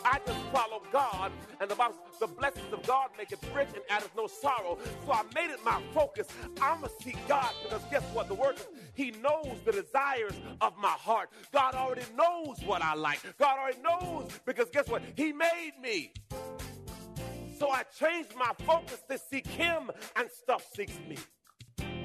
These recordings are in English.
I just follow God, and about the blessings of God make it rich and addeth no sorrow. So I made it my focus. I'm going to seek God because guess what? The word, he knows the desires of my heart. God already knows what I like. God already knows because guess what? He made me. So I changed my focus to seek him, and stuff seeks me.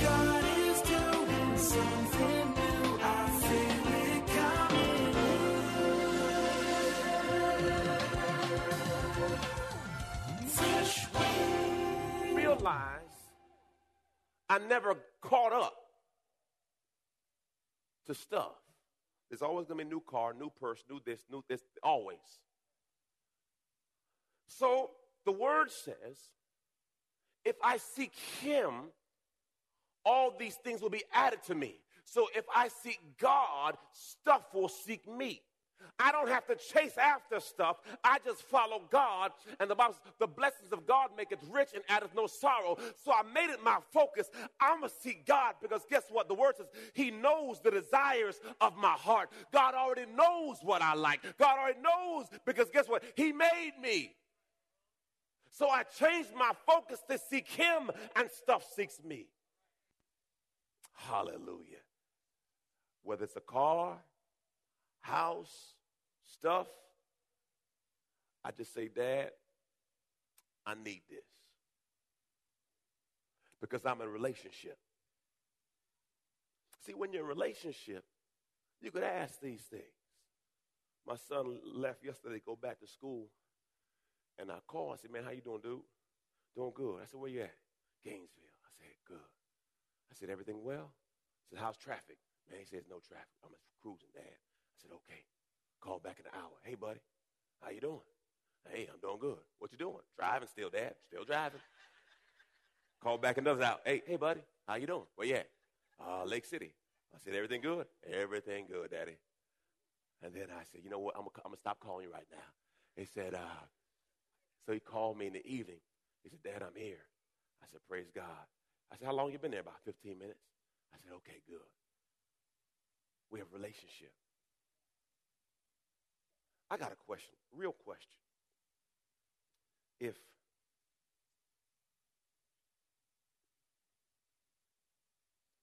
God is doing something new. I feel it coming. Fresh Wind. Realize I never caught up to stuff. There's always going to be new car, new purse, new this, always. So the word says, if I seek him, all these things will be added to me. So if I seek God, stuff will seek me. I don't have to chase after stuff. I just follow God. And the Bible says, the blessings of God make it rich and addeth no sorrow. So I made it my focus. I'm going to seek God because guess what? The word says, he knows the desires of my heart. God already knows what I like. God already knows because guess what? He made me. So I changed my focus to seek him, and stuff seeks me. Hallelujah. Whether it's a car, house, stuff, I just say, Dad, I need this because I'm in a relationship. See, when you're in a relationship, you could ask these things. My son left yesterday to go back to school, and I called. I said, man, how you doing, dude? Doing good. I said, where you at? Gainesville. I said, good. I said, everything well? I said, how's traffic? Man, he says, no traffic. I'm cruising, Dad. I said, okay, call back in an hour. Hey, buddy, how you doing? Hey, I'm doing good. What you doing? Driving still, Dad. Still driving. Call back another hour. Hey, buddy, how you doing? Where you at? Lake City. I said, everything good? Everything good, Daddy. And then I said, you know what? I'm going to stop calling you right now. He said, so he called me in the evening. He said, Dad, I'm here. I said, praise God. I said, how long you been there? About 15 minutes. I said, okay, good. We have a relationship. I got a question, real question. If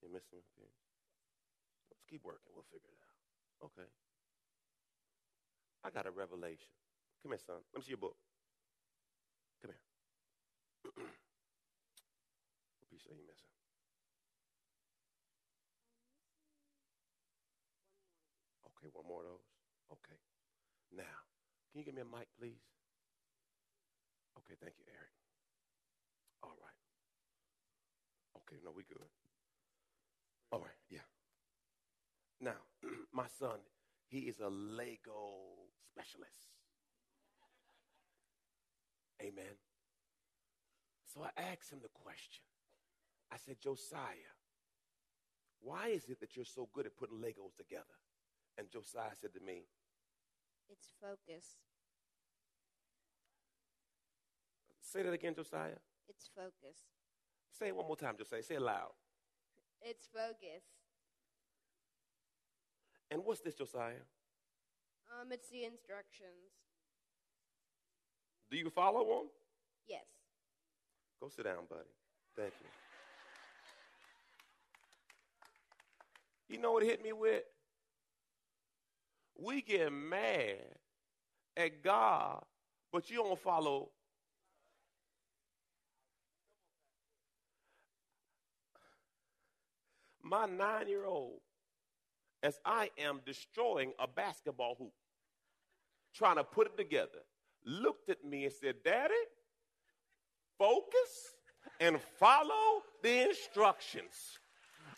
you're missing a few, let's keep working. We'll figure it out. Okay. I got a revelation. Come here, son. Let me see your book. Come here. What piece are you missing? Okay, one more of those. Okay. Now, can you give me a mic, please? Okay, thank you, Eric. All right. Okay, no, we good. All right, yeah. Now, my son, he is a Lego specialist. Amen. So I asked him the question. I said, Josiah, why is it that you're so good at putting Legos together? And Josiah said to me, it's focus. Say that again, Josiah. It's focus. Say it one more time, Josiah. Say it loud. It's focus. And what's this, Josiah? It's the instructions. Do you follow them? Yes. Go sit down, buddy. Thank you. you know what hit me with? We get mad at God, but you don't follow. My 9-year-old, as I am destroying a basketball hoop, trying to put it together, looked at me and said, Daddy, focus and follow the instructions.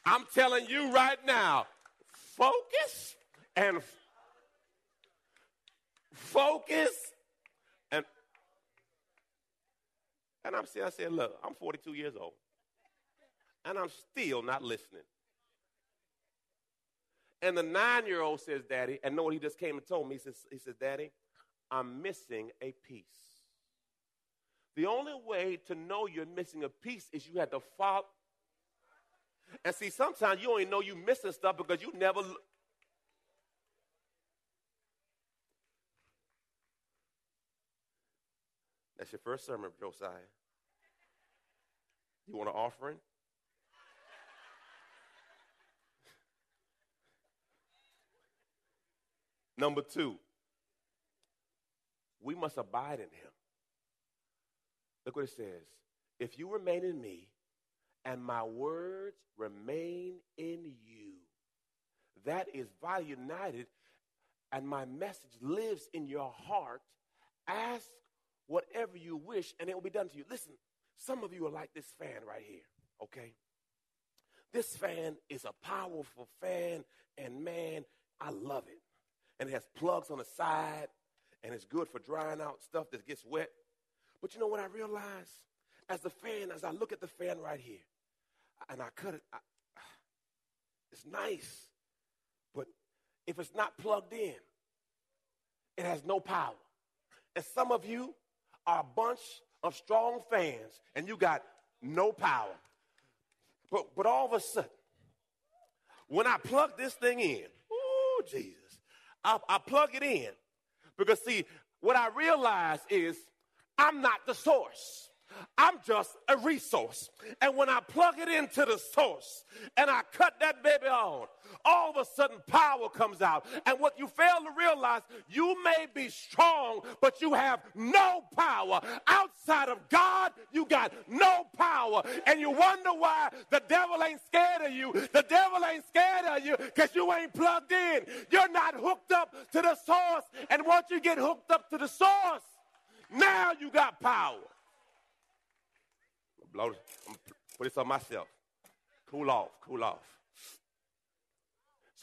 I'm telling you right now, focus and focus and I'm saying, I said, look, I'm 42 years old and I'm still not listening. And the 9-year-old says, Daddy, and know what he just came and told me, he says, Daddy, I'm missing a piece. The only way to know you're missing a piece is you had to follow. And see, sometimes you don't even know you're missing stuff because you never. That's your first sermon, Josiah. You want an offering? Number two, we must abide in him. Look what it says. If you remain in me and my words remain in you, that is by united, and my message lives in your heart, ask whatever you wish and it will be done to you. Listen, some of you are like this fan right here, okay? This fan is a powerful fan, and man, I love it. And it has plugs on the side, and it's good for drying out stuff that gets wet. But you know what I realized? As I look at the fan right here, and I cut it, it's nice. But if it's not plugged in, it has no power. And some of you are a bunch of strong fans, and you got no power. But all of a sudden, when I plug this thing in, ooh, Jesus. I plug it in because, see, what I realize is I'm not the source. I'm just a resource. And when I plug it into the source and I cut that baby on, all of a sudden power comes out. And what you fail to realize, you may be strong, but you have no power. Outside of God, you got no power. And you wonder why the devil ain't scared of you. The devil ain't scared of you because you ain't plugged in. You're not hooked up to the source. And once you get hooked up to the source, now you got power. Blow, put this on myself. Cool off. So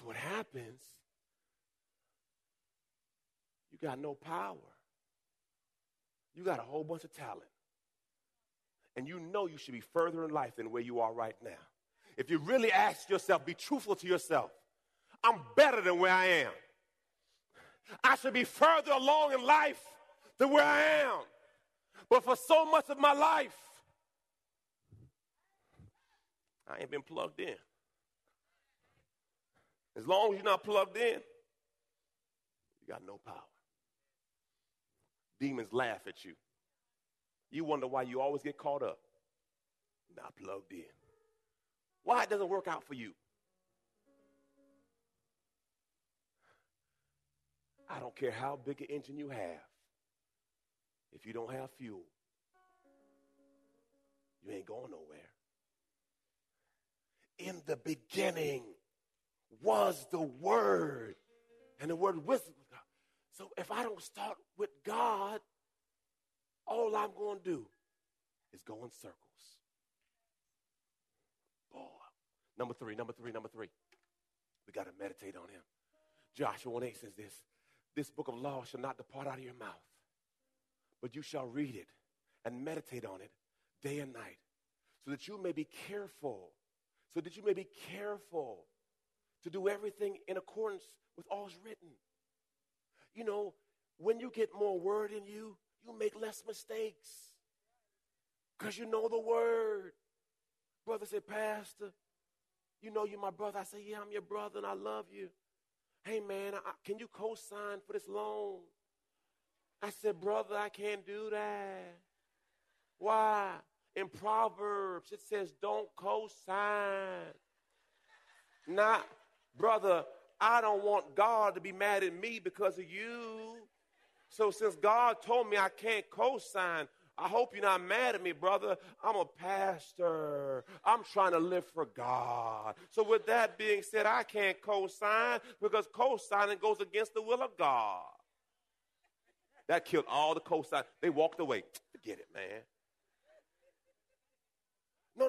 what happens, you got no power. You got a whole bunch of talent. And you know you should be further in life than where you are right now. If you really ask yourself, be truthful to yourself, I'm better than where I am. I should be further along in life than where I am. But for so much of my life, I ain't been plugged in. As long as you're not plugged in, you got no power. Demons laugh at you. You wonder why you always get caught up. Not plugged in. Why it doesn't work out for you? I don't care how big an engine you have. If you don't have fuel, you ain't going nowhere. In the beginning was the Word, and the Word was with God. So if I don't start with God, all I'm going to do is go in circles. Boy. Number three. We got to meditate on him. Joshua 1:8 says this, this book of law shall not depart out of your mouth, but you shall read it and meditate on it day and night, so that you may be careful to do everything in accordance with all's written. You know, when you get more word in you, you make less mistakes because you know the word. Brother said, Pastor, you know you're my brother. I say, yeah, I'm your brother and I love you. Hey, man, can you co-sign for this loan? I said, brother, I can't do that. Why? In Proverbs, it says, don't co-sign. Not brother, I don't want God to be mad at me because of you. So since God told me I can't co-sign, I hope you're not mad at me, brother. I'm a pastor. I'm trying to live for God. So with that being said, I can't co-sign because co-signing goes against the will of God. That killed all the co-sign. They walked away. Forget it, man.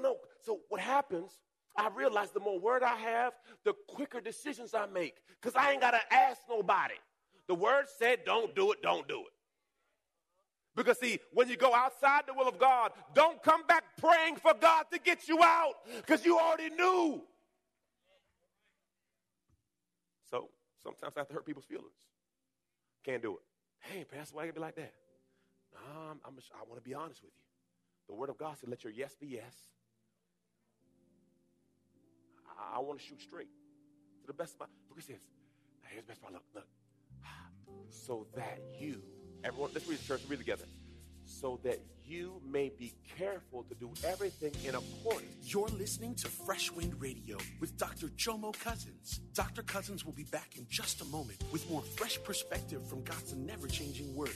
No. So what happens, I realize the more word I have, the quicker decisions I make because I ain't got to ask nobody. The word said don't do it. Because, see, when you go outside the will of God, don't come back praying for God to get you out because you already knew. So sometimes I have to hurt people's feelings. Can't do it. Hey, Pastor, why you be like that? I want to be honest with you. The word of God said, let your yes be yes. I want to shoot straight to the best of my, look, it says, here's the best part, look. So that you, everyone, let's read the church, read together. So that you may be careful to do everything in accordance. You're listening to Fresh Wind Radio with Dr. Jomo Cousins. Dr. Cousins will be back in just a moment with more fresh perspective from God's never-changing word.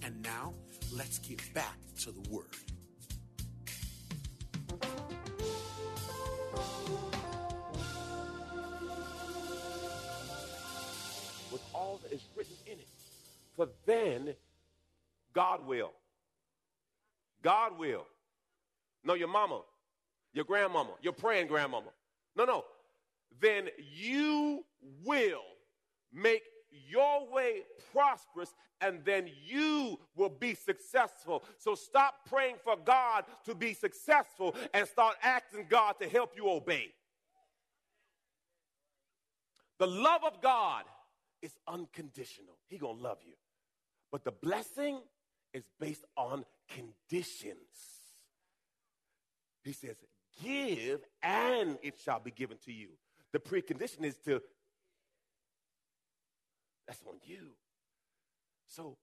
And now, let's get back to the Word. With all that is written in it. For then, God will. God will. No, your mama, your grandmama, your praying grandmama. No. Then you will make your way prosperous, and then you will be successful. So stop praying for God to be successful and start asking God to help you obey. The love of God is unconditional. He's going to love you. But the blessing is based on conditions. He says, give and it shall be given to you. The precondition is to, that's on you. So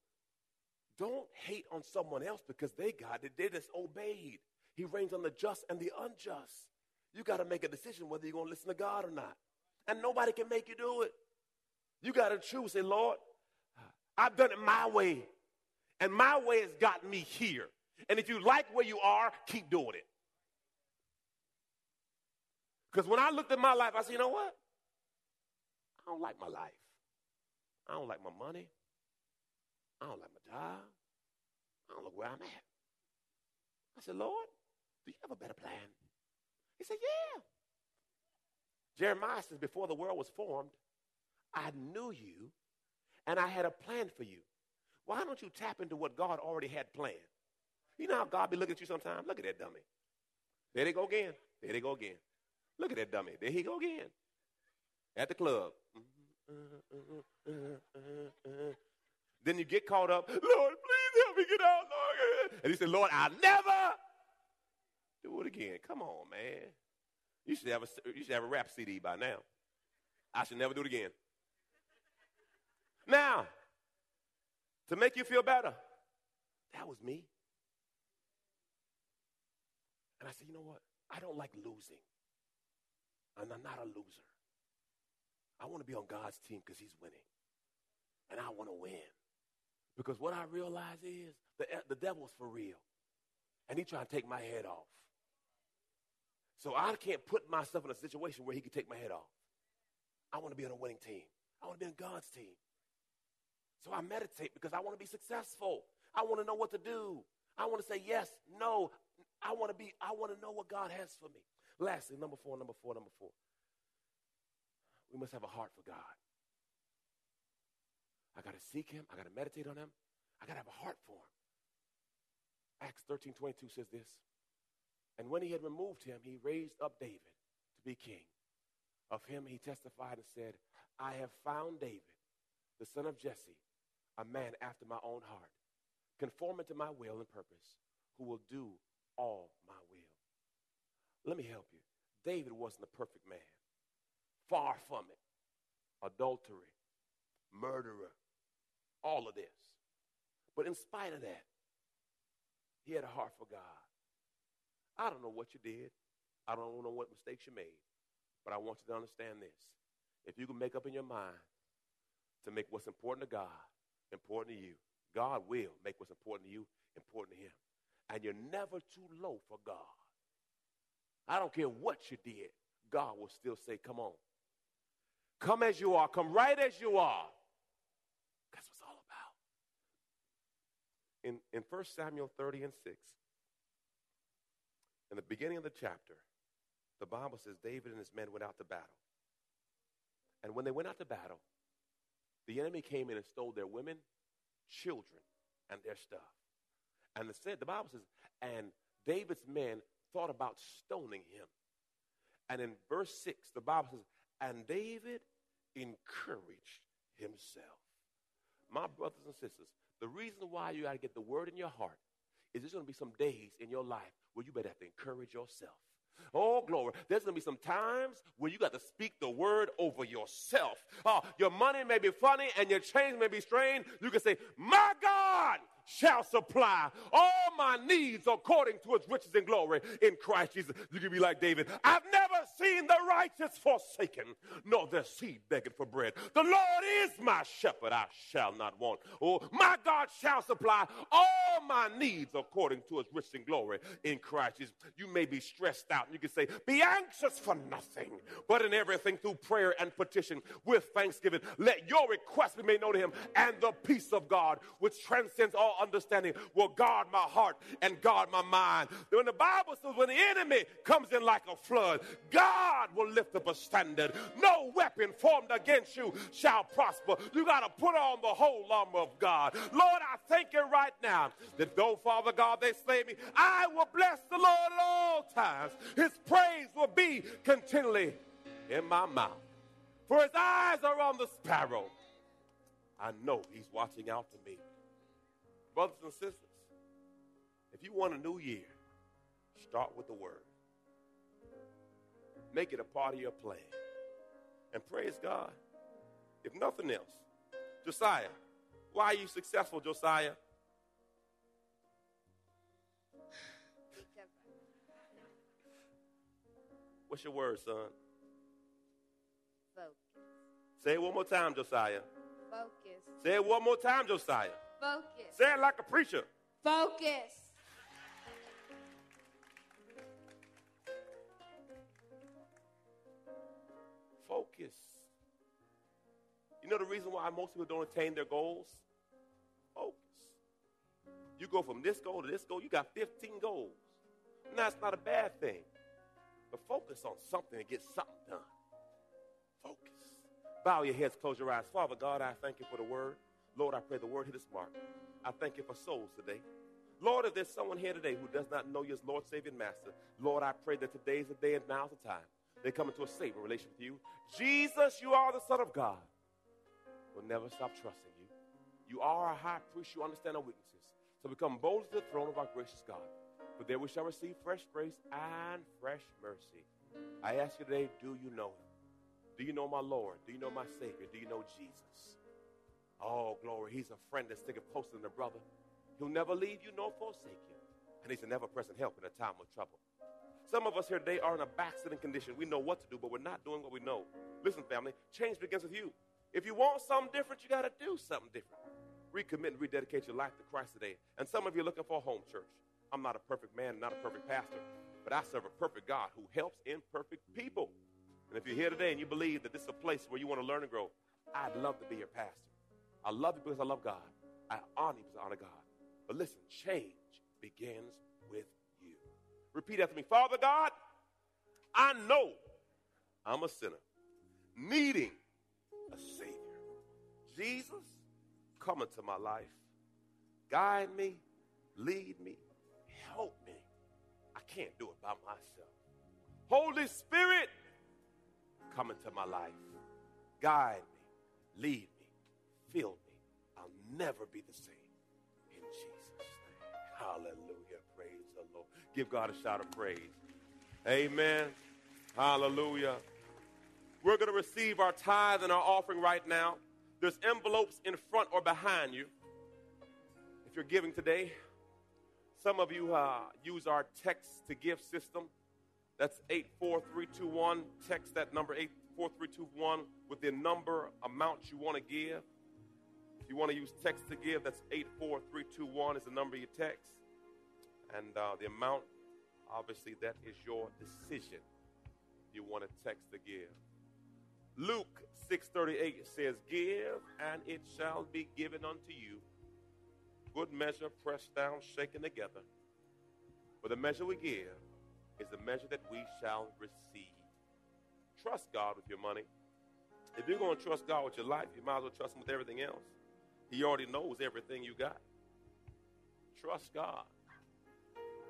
don't hate on someone else because they got it. They disobeyed. He reigns on the just and the unjust. You got to make a decision whether you're going to listen to God or not. And nobody can make you do it. You got to choose. Say, Lord, I've done it my way. And my way has gotten me here. And if you like where you are, keep doing it. Because when I looked at my life, I said, you know what? I don't like my life. I don't like my money. I don't like my job. I don't like where I'm at. I said, Lord, do you have a better plan? He said, yeah. Jeremiah says, before the world was formed, I knew you, and I had a plan for you. Why don't you tap into what God already had planned? You know how God be looking at you sometimes? Look at that dummy. There they go again. There they go again. Look at that dummy. There he go again. At the club. Then you get caught up. Lord, please help me get out, Lord. And he said, Lord, I'll never do it again. Come on, man. You should have a rap CD by now. I should never do it again. Now, to make you feel better, That was me. And I said, you know what? I don't like losing. And I'm not a loser. I want to be on God's team because he's winning. And I want to win. Because what I realize is the devil's for real. And he trying to take my head off. So I can't put myself in a situation where he can take my head off. I want to be on a winning team. I want to be on God's team. So I meditate because I want to be successful. I want to know what to do. I want to say yes, no. I want to know what God has for me. Lastly, number four. We must have a heart for God. I got to seek him. I got to meditate on him. I got to have a heart for him. Acts 13:22 says this. And when he had removed him, he raised up David to be king. Of him he testified and said, I have found David, the son of Jesse, a man after my own heart, conforming to my will and purpose, who will do all my will. Let me help you. David wasn't a perfect man. Far from it. Adultery, murderer, all of this. But in spite of that, he had a heart for God. I don't know what you did. I don't know what mistakes you made. But I want you to understand this. If you can make up in your mind to make what's important to God important to you, God will make what's important to you important to him. And you're never too low for God. I don't care what you did. God will still say, come on. Come as you are. Come right as you are. That's what it's all about. In 1 Samuel 30:6, in the beginning of the chapter, the Bible says David and his men went out to battle. And when they went out to battle, the enemy came in and stole their women, children, and their stuff. And the Bible says, and David's men thought about stoning him. And in verse 6, the Bible says, and David encouraged himself. My brothers and sisters, the reason why you got to get the word in your heart is there's going to be some days in your life where you better have to encourage yourself. Oh, glory. There's going to be some times where you got to speak the word over yourself. Oh, your money may be funny and your change may be strained. You can say, my God shall supply all my needs according to his riches and glory in Christ Jesus. You can be like David. I've never seen the righteous forsaken, nor their seed begging for bread. The Lord is my shepherd, I shall not want. Oh, my God shall supply all my needs according to his riches and glory in Christ Jesus. You may be stressed out. You can say, be anxious for nothing, but in everything through prayer and petition with thanksgiving. Let your request be made known to him, and the peace of God, which transcends all understanding, will guard my heart and guard my mind. When the Bible says when the enemy comes in like a flood, God will lift up a standard. No weapon formed against you shall prosper. You got to put on the whole armor of God. Lord, I thank you right now that though, Father God, they slay me, I will bless the Lord at all times. His praise will be continually in my mouth. For his eyes are on the sparrow. I know he's watching out for me. Brothers and sisters, if you want a new year, start with the word. Make it a part of your plan. And praise God. If nothing else, Josiah, why are you successful, Josiah? What's your word, son? Focus. Say it one more time, Josiah. Focus. Say it one more time, Josiah. Focus. Say it like a preacher. Focus. Focus. You know the reason why most people don't attain their goals? Focus. You go from this goal to this goal, you got 15 goals. And that's not a bad thing. But focus on something and get something done. Focus. Bow your heads, close your eyes. Father God, I thank you for the word. Lord, I pray the word hit us mark. I thank you for souls today. Lord, if there's someone here today who does not know you as Lord, Savior, and Master, Lord, I pray that today's the day and now's the time they come into a saving relationship with you. Jesus, you are the Son of God. We'll never stop trusting you. You are our high priest. You understand our weaknesses. So we come boldly to the throne of our gracious God. For there we shall receive fresh grace and fresh mercy. I ask you today, do you know him? Do you know my Lord? Do you know my Savior? Do you know Jesus? Oh, glory. He's a friend that's sticking closer than a brother. He'll never leave you nor forsake you. And he's an ever-present help in a time of trouble. Some of us here today are in a backslidden condition. We know what to do, but we're not doing what we know. Listen, family, change begins with you. If you want something different, you got to do something different. Recommit and rededicate your life to Christ today. And some of you are looking for a home church. I'm not a perfect man, not a perfect pastor, but I serve a perfect God who helps imperfect people. And if you're here today and you believe that this is a place where you want to learn and grow, I'd love to be your pastor. I love you because I love God. I honor you because I honor God. But listen, change begins with you. Repeat after me. Father God, I know I'm a sinner needing a Savior. Jesus, come into my life. Guide me, lead me, help me. I can't do it by myself. Holy Spirit, come into my life. Guide me, lead me, fill me. I'll never be the same. In Jesus' name. Hallelujah. Praise the Lord. Give God a shout of praise. Amen. Hallelujah. We're going to receive our tithe and our offering right now. There's envelopes in front or behind you. If you're giving today, some of you use our text-to-give system. That's 84321. Text that number, 84321, with the number amount you want to give. If you want to use text to give, that's 84321 is the number you text. And the amount, obviously, that is your decision. You want to text to give. Luke 6:38 says, give, and it shall be given unto you. Good measure, pressed down, shaken together. For the measure we give is the measure that we shall receive. Trust God with your money. If you're going to trust God with your life, you might as well trust him with everything else. He already knows everything you got. Trust God.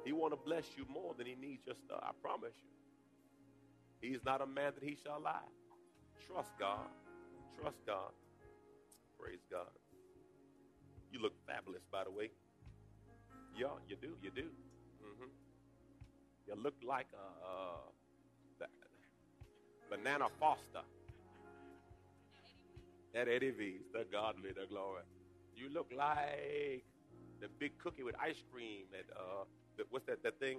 He want to bless you more than he needs your stuff. I promise you. He's not a man that he shall lie. Trust God. Trust God. Praise God. You look fabulous, by the way. Yeah, you do. You do. Mm-hmm. You look like a Banana Foster. That Eddie V's, the God be the glory. You look like the big cookie with ice cream. That what's that thing?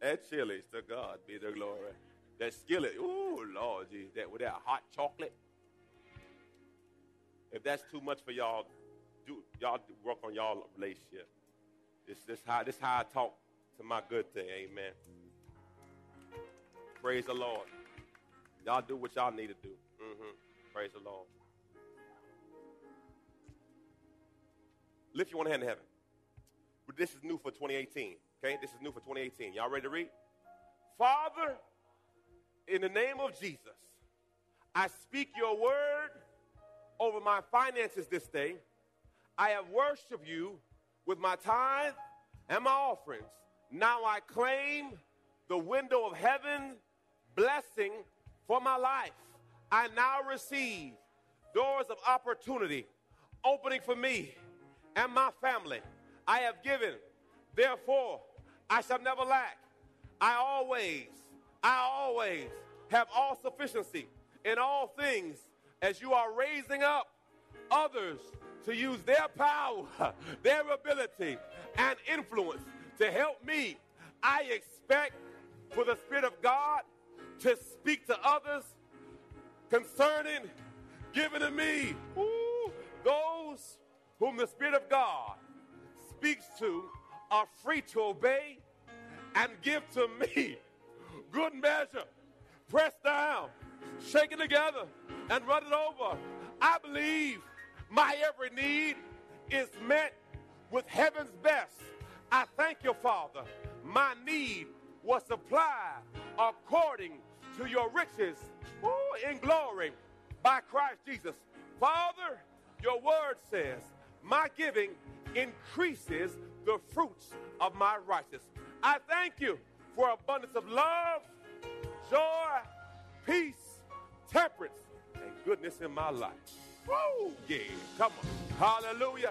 At Chili's, the God be the glory. That skillet, ooh, Lord, geez, that with that hot chocolate. If that's too much for y'all, y'all work on y'all relationship. This how I talk to my good thing, amen. Praise the Lord. Y'all do what y'all need to do. Mm-hmm. Praise the Lord. Lift your one hand to heaven. But this is new for 2018. Okay? This is new for 2018. Y'all ready to read? Father, in the name of Jesus, I speak your word over my finances this day. I have worshiped you with my tithe and my offerings. Now I claim the window of heaven blessing for my life. I now receive doors of opportunity opening for me and my family. I have given, therefore, I shall never lack. I always have all sufficiency in all things as you are raising up others to use their power, their ability, and influence to help me. I expect for the Spirit of God to speak to others concerning giving to me, those whom the Spirit of God speaks to are free to obey and give to me. Good measure, pressed down, shaken together, and run it over. I believe my every need is met with heaven's best. I thank you, Father. My need was supplied according to your riches in glory by Christ Jesus. Father, your word says, my giving increases the fruits of my righteousness. I thank you for abundance of love, joy, peace, temperance, and goodness in my life. Woo! Yeah, come on. Hallelujah.